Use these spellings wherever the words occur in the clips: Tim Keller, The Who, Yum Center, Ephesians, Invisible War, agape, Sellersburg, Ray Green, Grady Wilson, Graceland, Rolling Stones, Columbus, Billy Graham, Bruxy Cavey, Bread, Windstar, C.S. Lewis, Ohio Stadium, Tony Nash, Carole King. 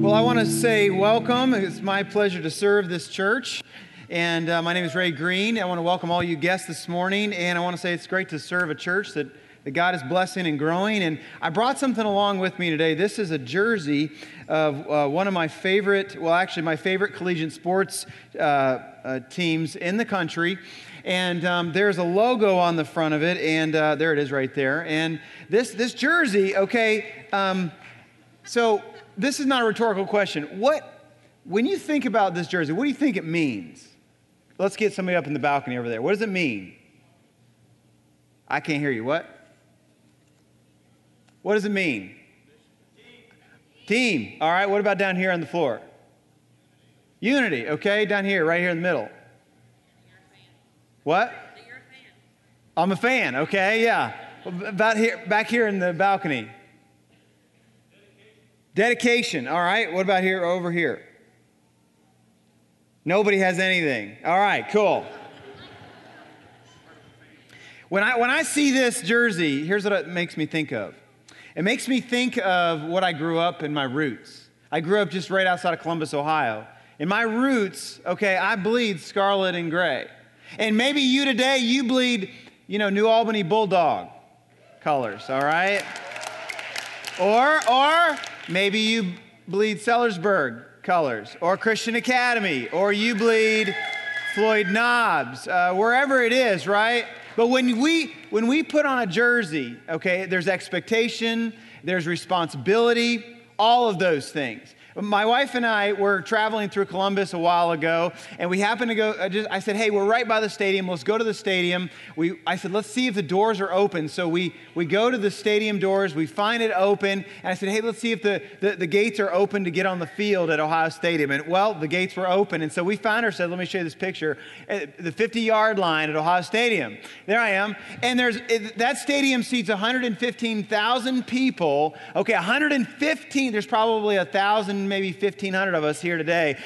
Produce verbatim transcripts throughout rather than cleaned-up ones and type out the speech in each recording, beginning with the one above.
Well, I want to say welcome. It's my pleasure to serve this church. And uh, my name is Ray Green. I want to welcome all you guests this morning. And I want to say it's great to serve a church that, that God is blessing and growing. And I brought something along with me today. This is a jersey of uh, one of my favorite, well, actually my favorite collegiate sports uh, uh, teams in the country. And um, there's a logo on the front of it. And uh, there it is right there. And this, this jersey, okay, um, so this is not a rhetorical question. What, when you think about this jersey, what do you think it means? Let's get somebody up in the balcony over there. What does it mean? I can't hear you. What? What does it mean? Team. Team. All right. What about down here on the floor? Unity. Unity. Okay. Down here, right here in the middle. You're a fan. What? You're a fan. I'm a fan. Okay. Yeah. About here, back here in the balcony. Dedication. Dedication. All right. What about here, over here? Nobody has anything. All right, cool. When I, when I see this jersey, here's what it makes me think of. It makes me think of what I grew up in my roots. I grew up just right outside of Columbus, Ohio. In my roots, okay, I bleed scarlet and gray. And maybe you today, you bleed, you know, New Albany Bulldog colors, all right? Or, or maybe you bleed Sellersburg colors, or Christian Academy, or you bleed Floyd Nobbs, uh, wherever it is, right? But when we when we put on a jersey, okay, there's expectation, there's responsibility, all of those things. My wife and I were traveling through Columbus a while ago, and we happened to go, I, just, I said, hey, we're right by the stadium, let's go to the stadium. We, I said, let's see if the doors are open. So we, we go to the stadium doors, we find it open, and I said, hey, let's see if the, the, the gates are open to get on the field at Ohio Stadium. And well, the gates were open, and so we found ourselves, let me show you this picture, at the fifty-yard line at Ohio Stadium. There I am, and there's that stadium seats one hundred fifteen thousand people. Okay, one hundred fifteen, there's probably one thousand, maybe fifteen hundred of us here today, one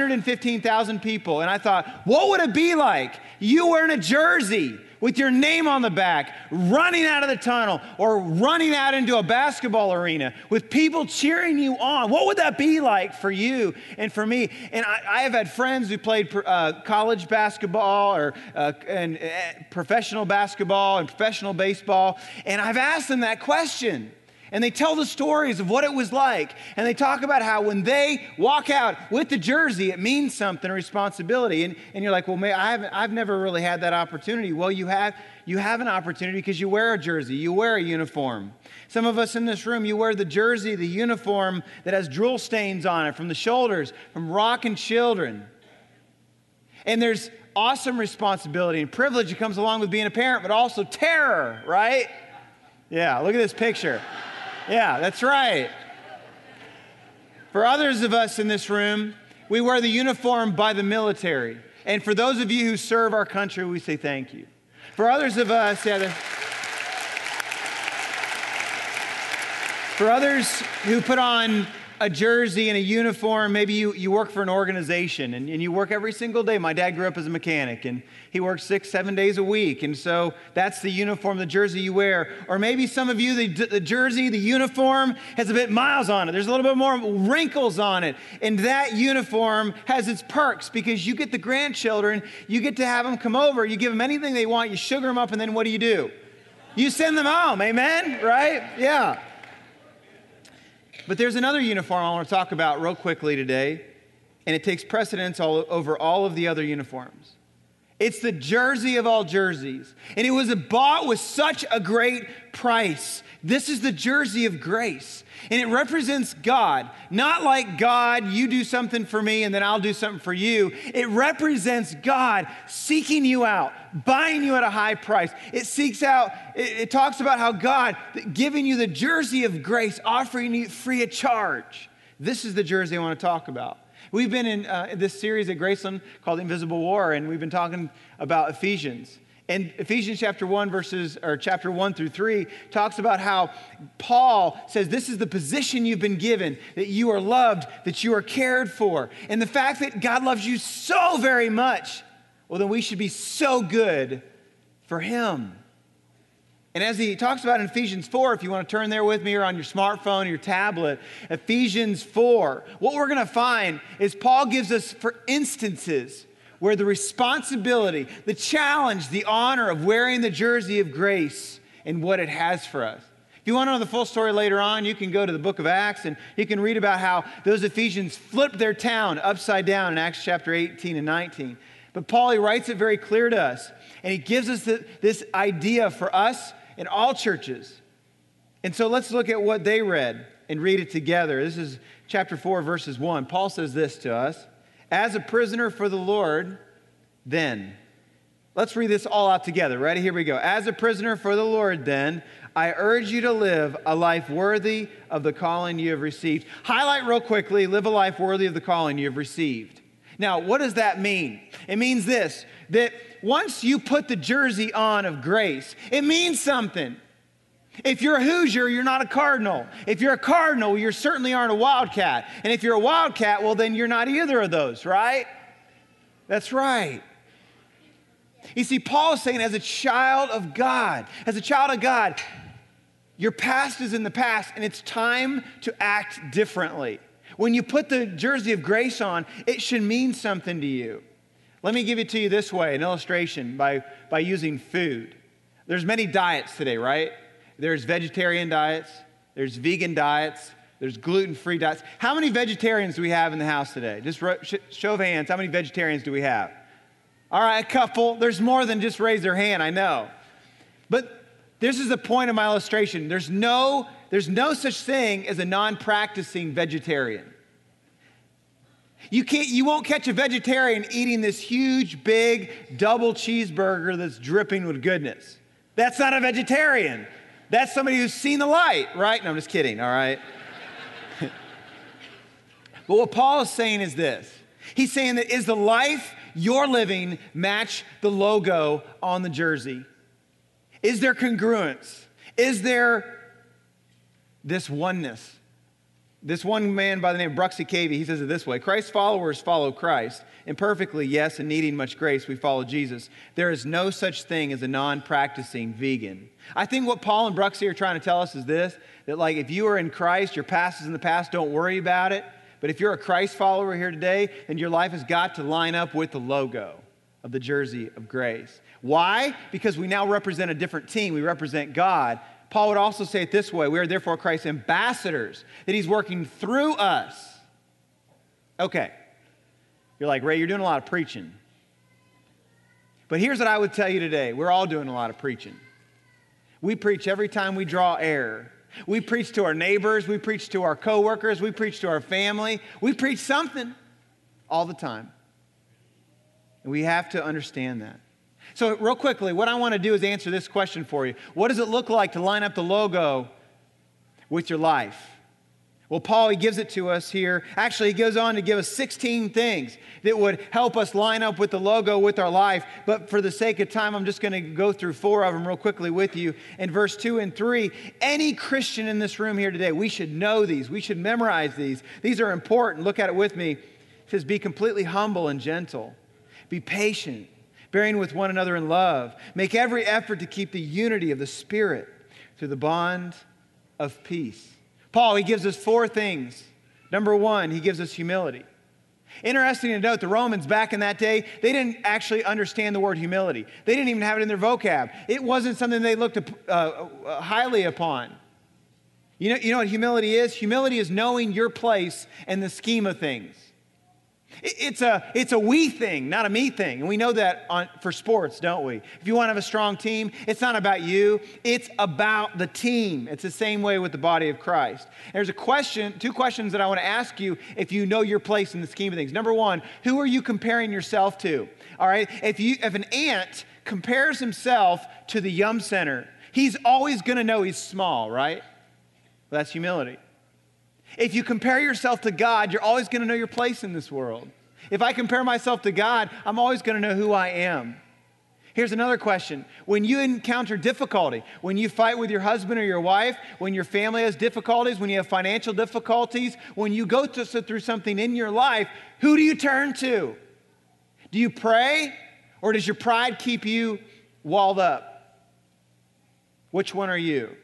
hundred fifteen thousand people. And I thought, what would it be like you wearing a jersey with your name on the back, running out of the tunnel or running out into a basketball arena with people cheering you on? What would that be like for you and for me? And I, I have had friends who played uh, college basketball or uh, and uh, professional basketball and professional baseball, and I've asked them that question. And they tell the stories of what it was like. And they talk about how when they walk out with the jersey, it means something, a responsibility. And, and you're like, well, may, I haven't, I've never really had that opportunity. Well, you have, you have an opportunity because you wear a jersey. You wear a uniform. Some of us in this room, you wear the jersey, the uniform that has drool stains on it from the shoulders, from rockin' children. And there's awesome responsibility and privilege that comes along with being a parent, but also terror, right? Yeah, look at this picture. Yeah, that's right. For others of us in this room, we wear the uniform by the military. And for those of you who serve our country, we say thank you. For others of us, yeah, for others who put on a jersey and a uniform, maybe you, you work for an organization and, and you work every single day. My dad grew up as a mechanic and he worked six, seven days a week. And so that's the uniform, the jersey you wear. Or maybe some of you, the, the jersey, the uniform has a bit miles on it. There's a little bit more wrinkles on it. And that uniform has its perks because you get the grandchildren, you get to have them come over, you give them anything they want, you sugar them up, and then what do you do? You send them home, amen? Right? Yeah. But there's another uniform I want to talk about real quickly today, and it takes precedence all over all of the other uniforms. It's the jersey of all jerseys, and it was bought with such a great price. This is the jersey of grace, and it represents God. Not like God, you do something for me, and then I'll do something for you. It represents God seeking you out, buying you at a high price. It seeks out, it, it talks about how God giving you the jersey of grace, offering you free of charge. This is the jersey I want to talk about. We've been in uh, this series at Graceland called Invisible War, and we've been talking about Ephesians. And Ephesians chapter one verses or chapter one through three talks about how Paul says this is the position you've been given, that you are loved, that you are cared for. And the fact that God loves you so very much, well, then we should be so good for him. And as he talks about in Ephesians four, if you want to turn there with me or on your smartphone or your tablet, Ephesians four, what we're going to find is Paul gives us for instances where the responsibility, the challenge, the honor of wearing the jersey of grace and what it has for us. If you want to know the full story later on, you can go to the book of Acts and you can read about how those Ephesians flipped their town upside down in Acts chapter eighteen and nineteen. But Paul, he writes it very clear to us, and he gives us the, this idea for us in all churches. And so let's look at what they read and read it together. This is chapter four, verses one. Paul says this to us, "As a prisoner for the Lord, then." Let's read this all out together. Ready? Here we go. "As a prisoner for the Lord, then, I urge you to live a life worthy of the calling you have received." Highlight real quickly, live a life worthy of the calling you have received. Now, what does that mean? It means this, that once you put the jersey on of grace, it means something. If you're a Hoosier, you're not a Cardinal. If you're a Cardinal, you certainly aren't a Wildcat. And if you're a Wildcat, well, then you're not either of those, right? That's right. You see, Paul is saying as a child of God, as a child of God, your past is in the past, and it's time to act differently. When you put the jersey of grace on, it should mean something to you. Let me give it to you this way, an illustration by, by using food. There's many diets today, right? There's vegetarian diets, there's vegan diets, there's gluten-free diets. How many vegetarians do we have in the house today? Just show of hands, how many vegetarians do we have? All right, a couple. There's more than just raise their hand, I know. But this is the point of my illustration. There's no, there's no such thing as a non-practicing vegetarian. You can't, you won't catch a vegetarian eating this huge, big, double cheeseburger that's dripping with goodness. That's not a vegetarian. That's somebody who's seen the light, right? No, I'm just kidding, all right? But what Paul is saying is this. He's saying that is the life you're living match the logo on the jersey? Is there congruence? Is there this oneness? This one man by the name of Bruxy Cavey, he says it this way, "Christ's followers follow Christ. Imperfectly, yes, and needing much grace, we follow Jesus. There is no such thing as a non-practicing vegan." I think what Paul and Bruxy are trying to tell us is this, that like if you are in Christ, your past is in the past, don't worry about it. But if you're a Christ follower here today, then your life has got to line up with the logo of the jersey of grace. Why? Because we now represent a different team. We represent God. Paul would also say it this way, "We are therefore Christ's ambassadors," that he's working through us. Okay, you're like, "Ray, you're doing a lot of preaching." But here's what I would tell you today. We're all doing a lot of preaching. We preach every time we draw air. We preach to our neighbors. We preach to our coworkers. We preach to our family. We preach something all the time. And we have to understand that. So real quickly, what I want to do is answer this question for you. What does it look like to line up the logo with your life? Well, Paul, he gives it to us here. Actually, he goes on to give us sixteen things that would help us line up with the logo with our life. But for the sake of time, I'm just going to go through four of them real quickly with you. In verse two and three, any Christian in this room here today, we should know these. We should memorize these. These are important. Look at it with me. It says, "Be completely humble and gentle. Be patient, bearing with one another in love. Make every effort to keep the unity of the Spirit through the bond of peace." Paul, he gives us four things. Number one, he gives us humility. Interesting to note, the Romans back in that day, they didn't actually understand the word humility. They didn't even have it in their vocab. It wasn't something they looked uh, highly upon. You know, you know what humility is? Humility is knowing your place in the scheme of things. It's a, it's a we thing, not a me thing. And we know that on, for sports, don't we? If you want to have a strong team, it's not about you. It's about the team. It's the same way with the body of Christ. And there's a question, two questions that I want to ask you if you know your place in the scheme of things. Number one, who are you comparing yourself to? All right, if, you, if an ant compares himself to the Yum Center, he's always going to know he's small, right? Well, that's humility. If you compare yourself to God, you're always going to know your place in this world. If I compare myself to God, I'm always going to know who I am. Here's another question. When you encounter difficulty, when you fight with your husband or your wife, when your family has difficulties, when you have financial difficulties, when you go through something in your life, who do you turn to? Do you pray, or does your pride keep you walled up? Which one are you?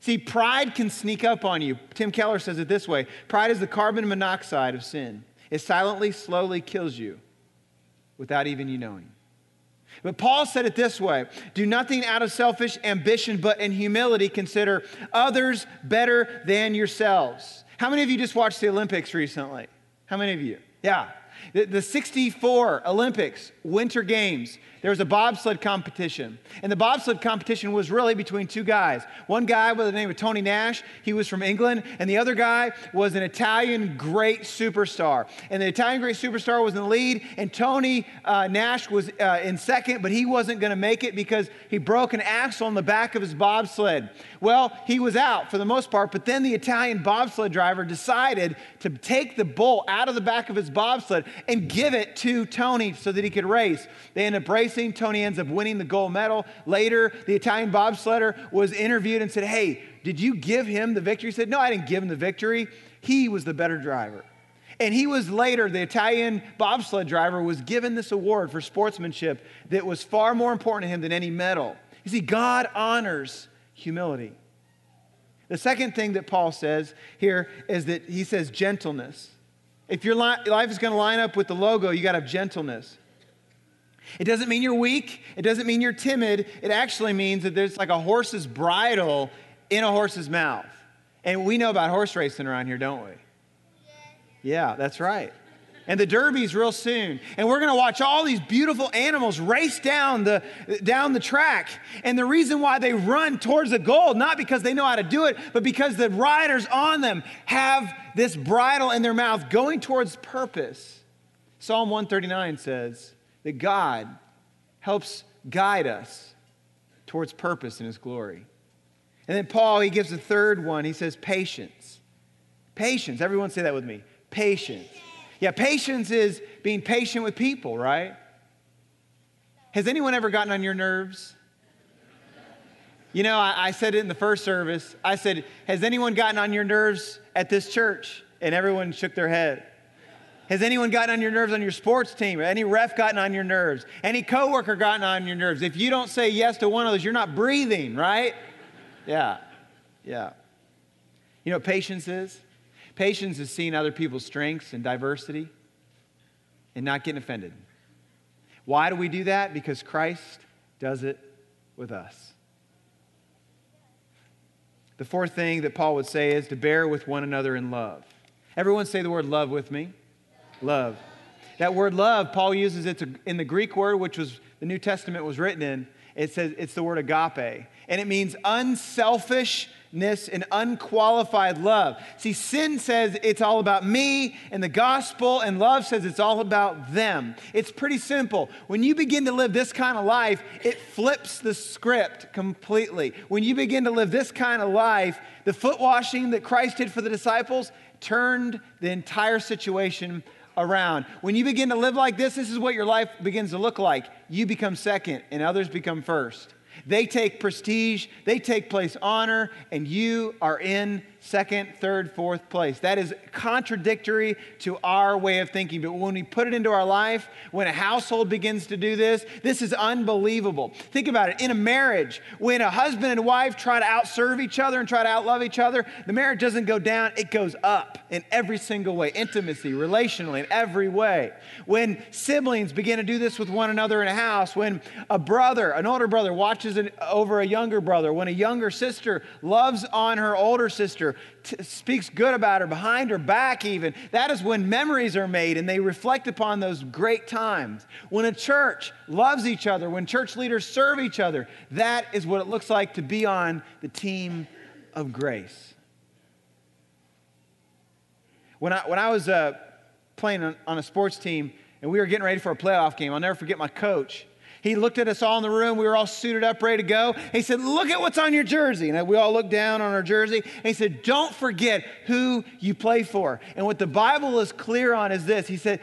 See, pride can sneak up on you. Tim Keller says it this way. Pride is the carbon monoxide of sin. It silently, slowly kills you without even you knowing. But Paul said it this way. Do nothing out of selfish ambition, but in humility consider others better than yourselves. How many of you just watched the Olympics recently? How many of you? Yeah. The, the sixty-four Olympics, Winter Games, there was a bobsled competition. And the bobsled competition was really between two guys. One guy by the name of Tony Nash, he was from England, and the other guy was an Italian great superstar. And the Italian great superstar was in the lead, and Tony uh, Nash was uh, in second, but he wasn't going to make it because he broke an axle on the back of his bobsled. Well, he was out for the most part, but then the Italian bobsled driver decided to take the bull out of the back of his bobsled and give it to Tony so that he could race. They ended up racing. Tony ends up winning the gold medal. Later, the Italian bobsledder was interviewed and said, hey, did you give him the victory? He said, no, I didn't give him the victory. He was the better driver. And he was later, the Italian bobsled driver was given this award for sportsmanship that was far more important to him than any medal. You see, God honors humility. The second thing that Paul says here is that he says gentleness. If your life is going to line up with the logo, you got to have gentleness. It doesn't mean you're weak. It doesn't mean you're timid. It actually means that there's like a horse's bridle in a horse's mouth. And we know about horse racing around here, don't we? Yeah, that's right. And the derby's real soon. And we're going to watch all these beautiful animals race down the, down the track. And the reason why they run towards the goal, not because they know how to do it, but because the riders on them have this bridle in their mouth going towards purpose. Psalm one thirty-nine says that God helps guide us towards purpose in his glory. And then Paul, he gives a third one. He says patience. Patience. Everyone say that with me. Patience. Yeah, patience is being patient with people, right? Has anyone ever gotten on your nerves? You know, I, I said it in the first service. I said, has anyone gotten on your nerves at this church? And everyone shook their head. Has anyone gotten on your nerves on your sports team? Any ref gotten on your nerves? Any coworker gotten on your nerves? If you don't say yes to one of those, you're not breathing, right? Yeah, yeah. You know what patience is? Patience is seeing other people's strengths and diversity and not getting offended. Why do we do that? Because Christ does it with us. The fourth thing that Paul would say is to bear with one another in love. Everyone say the word love with me. Love. That word love, Paul uses it in the Greek word, which was the New Testament was written in. It says it's the word agape, and it means unselfishness and unqualified love. See, sin says it's all about me and the gospel, and love says it's all about them. It's pretty simple. When you begin to live this kind of life, it flips the script completely. When you begin to live this kind of life, the foot washing that Christ did for the disciples turned the entire situation around. When you begin to live like this, this is what your life begins to look like. You become second and others become first. They take prestige, they take place honor, and you are in second, third, fourth place. That is contradictory to our way of thinking. But when we put it into our life, when a household begins to do this, this is unbelievable. Think about it. In a marriage, when a husband and wife try to outserve each other and try to outlove each other, the marriage doesn't go down, it goes up in every single way. Intimacy, relationally, in every way. When siblings begin to do this with one another in a house, when a brother, an older brother, watches an, over a younger brother, when a younger sister loves on her older sister, T- speaks good about her, behind her back even. That is when memories are made and they reflect upon those great times. When a church loves each other, when church leaders serve each other, that is what it looks like to be on the team of grace. When I, when I was uh, playing on, on a sports team and we were getting ready for a playoff game, I'll never forget my coach. He looked at us all in the room. We were all suited up, ready to go. He said, look at what's on your jersey. And we all looked down on our jersey. And he said, don't forget who you play for. And what the Bible is clear on is this. He said,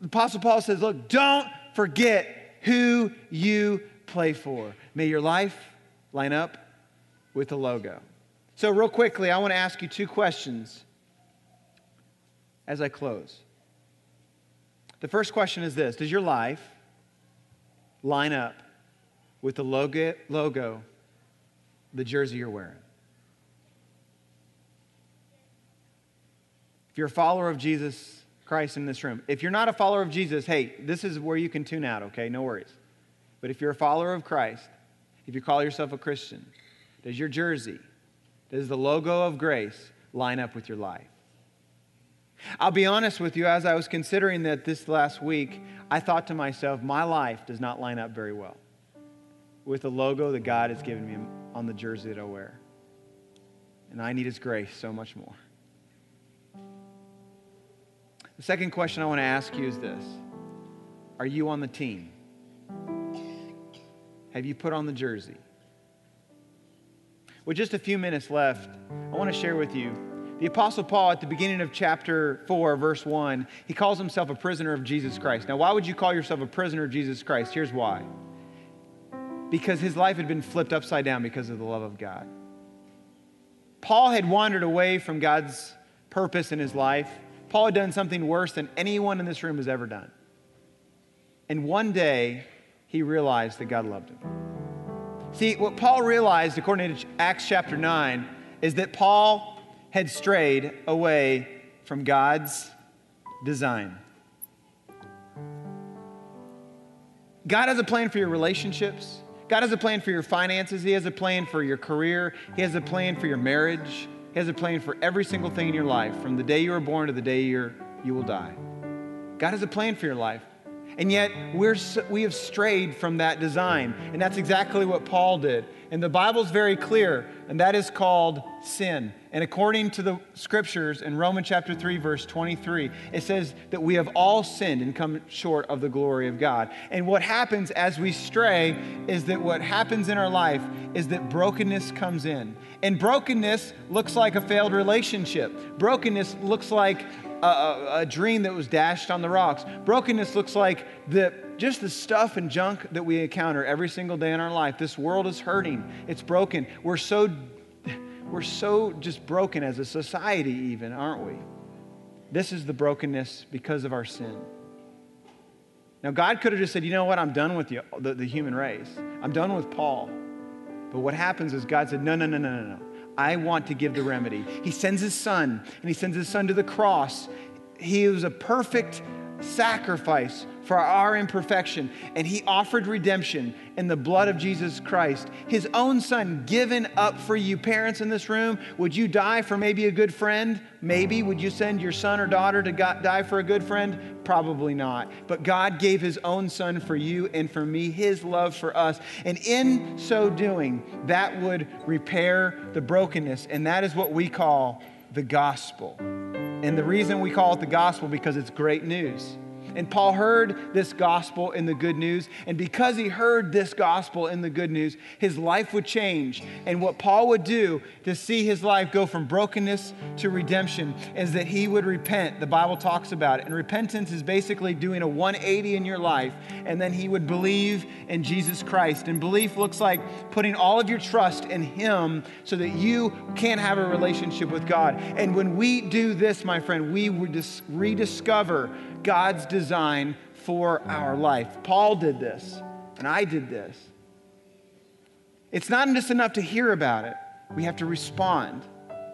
the Apostle Paul says, look, don't forget who you play for. May your life line up with the logo. So real quickly, I want to ask you two questions as I close. The first question is this. Does your life line up with the logo the jersey you're wearing. If you're a follower of Jesus Christ in this room, if you're not a follower of Jesus, hey, this is where you can tune out, okay? No worries. But if you're a follower of Christ, if you call yourself a Christian, does your jersey, does the logo of grace line up with your life? I'll be honest with you, as I was considering that this last week, I thought to myself, my life does not line up very well with the logo that God has given me on the jersey that I wear. And I need His grace so much more. The second question I want to ask you is this. Are you on the team? Have you put on the jersey? With just a few minutes left, I want to share with you the Apostle Paul at the beginning of chapter four, verse one, he calls himself a prisoner of Jesus Christ. Now, why would you call yourself a prisoner of Jesus Christ? Here's why. Because his life had been flipped upside down because of the love of God. Paul had wandered away from God's purpose in his life. Paul had done something worse than anyone in this room has ever done. And one day, he realized that God loved him. See, what Paul realized, according to Acts chapter nine, is that Paul had strayed away from God's design. God has a plan for your relationships. God has a plan for your finances. He has a plan for your career. He has a plan for your marriage. He has a plan for every single thing in your life, from the day you were born to the day you're, you will die. God has a plan for your life. And yet, we're, we have strayed from that design. And that's exactly what Paul did. And the Bible's very clear, and that is called sin. And according to the Scriptures in Romans chapter three, verse twenty-three, it says that we have all sinned and come short of the glory of God. And what happens as we stray is that what happens in our life is that brokenness comes in. And brokenness looks like a failed relationship. Brokenness looks like A, a, a dream that was dashed on the rocks. Brokenness looks like the just the stuff and junk that we encounter every single day in our life. This world is hurting. It's broken. We're so, we're so just broken as a society even, aren't we? This is the brokenness because of our sin. Now, God could have just said, you know what? I'm done with you, the, the human race. I'm done with Paul. But what happens is God said, no, no, no, no, no, no. I want to give the remedy. He sends his son, and he sends his son to the cross. He was a perfect sacrifice for our imperfection, and he offered redemption in the blood of Jesus Christ. His own son given up for you. Parents in this room, would you die for maybe a good friend? Maybe. Would you send your son or daughter to God, die for a good friend? Probably not. But God gave his own son for you and for me, his love for us. And in so doing, that would repair the brokenness, and that is what we call the gospel. And the reason we call it the gospel because it's great news. And Paul heard this gospel in the good news. And because he heard this gospel in the good news, his life would change. And what Paul would do to see his life go from brokenness to redemption is that he would repent. The Bible talks about it. And repentance is basically doing a one eighty in your life. And then he would believe in Jesus Christ. And belief looks like putting all of your trust in him so that you can have a relationship with God. And when we do this, my friend, we rediscover God's design for our life. Paul did this, and I did this. It's not just enough to hear about it. We have to respond.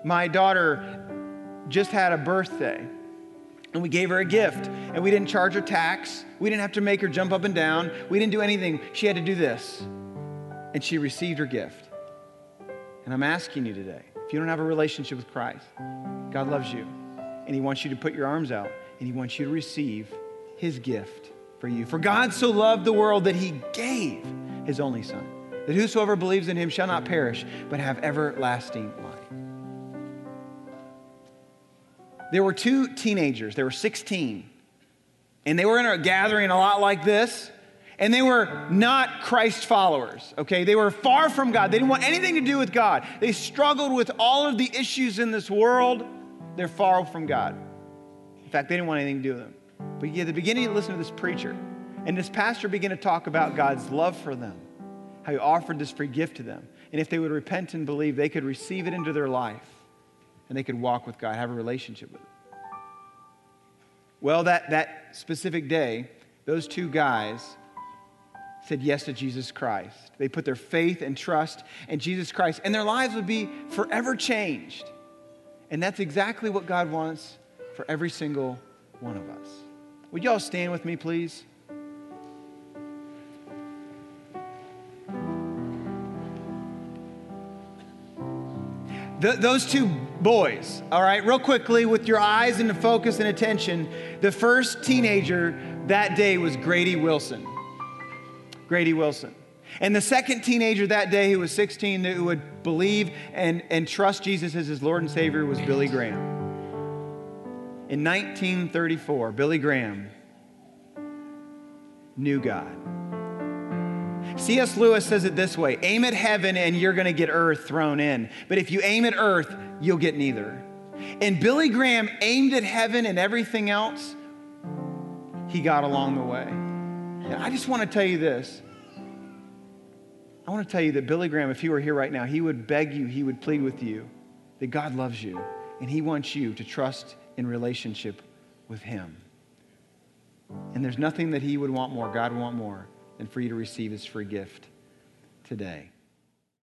My daughter just had a birthday, and we gave her a gift, and we didn't charge her tax. We didn't have to make her jump up and down. We didn't do anything. She had to do this, and she received her gift. And I'm asking you today, if you don't have a relationship with Christ, God loves you, and he wants you to put your arms out. And he wants you to receive his gift for you. For God so loved the world that he gave his only son, that whosoever believes in him shall not perish, but have everlasting life. There were two teenagers. They were sixteen. And they were in a gathering a lot like this. And they were not Christ followers, okay? They were far from God. They didn't want anything to do with God. They struggled with all of the issues in this world. They're far from God. In fact, they didn't want anything to do with them. But at the beginning, you listen to this preacher. And this pastor began to talk about God's love for them, how he offered this free gift to them. And if they would repent and believe, they could receive it into their life. And they could walk with God, have a relationship with him. Well, that, that specific day, those two guys said yes to Jesus Christ. They put their faith and trust in Jesus Christ, and their lives would be forever changed. And that's exactly what God wants for every single one of us. Would y'all stand with me, please? The, those two boys, all right, real quickly, with your eyes into focus and attention, the first teenager that day was Grady Wilson. Grady Wilson. And the second teenager that day, who was sixteen, who would believe and, and trust Jesus as his Lord and Savior, was Billy Graham. In nineteen thirty-four, Billy Graham knew God. C S Lewis says it this way: aim at heaven and you're going to get earth thrown in. But if you aim at earth, you'll get neither. And Billy Graham aimed at heaven, and everything else he got along the way. And I just want to tell you this. I want to tell you that Billy Graham, if he were here right now, he would beg you, he would plead with you that God loves you and he wants you to trust in relationship with him. And there's nothing that he would want more, God would want more, and for you to receive his free gift today.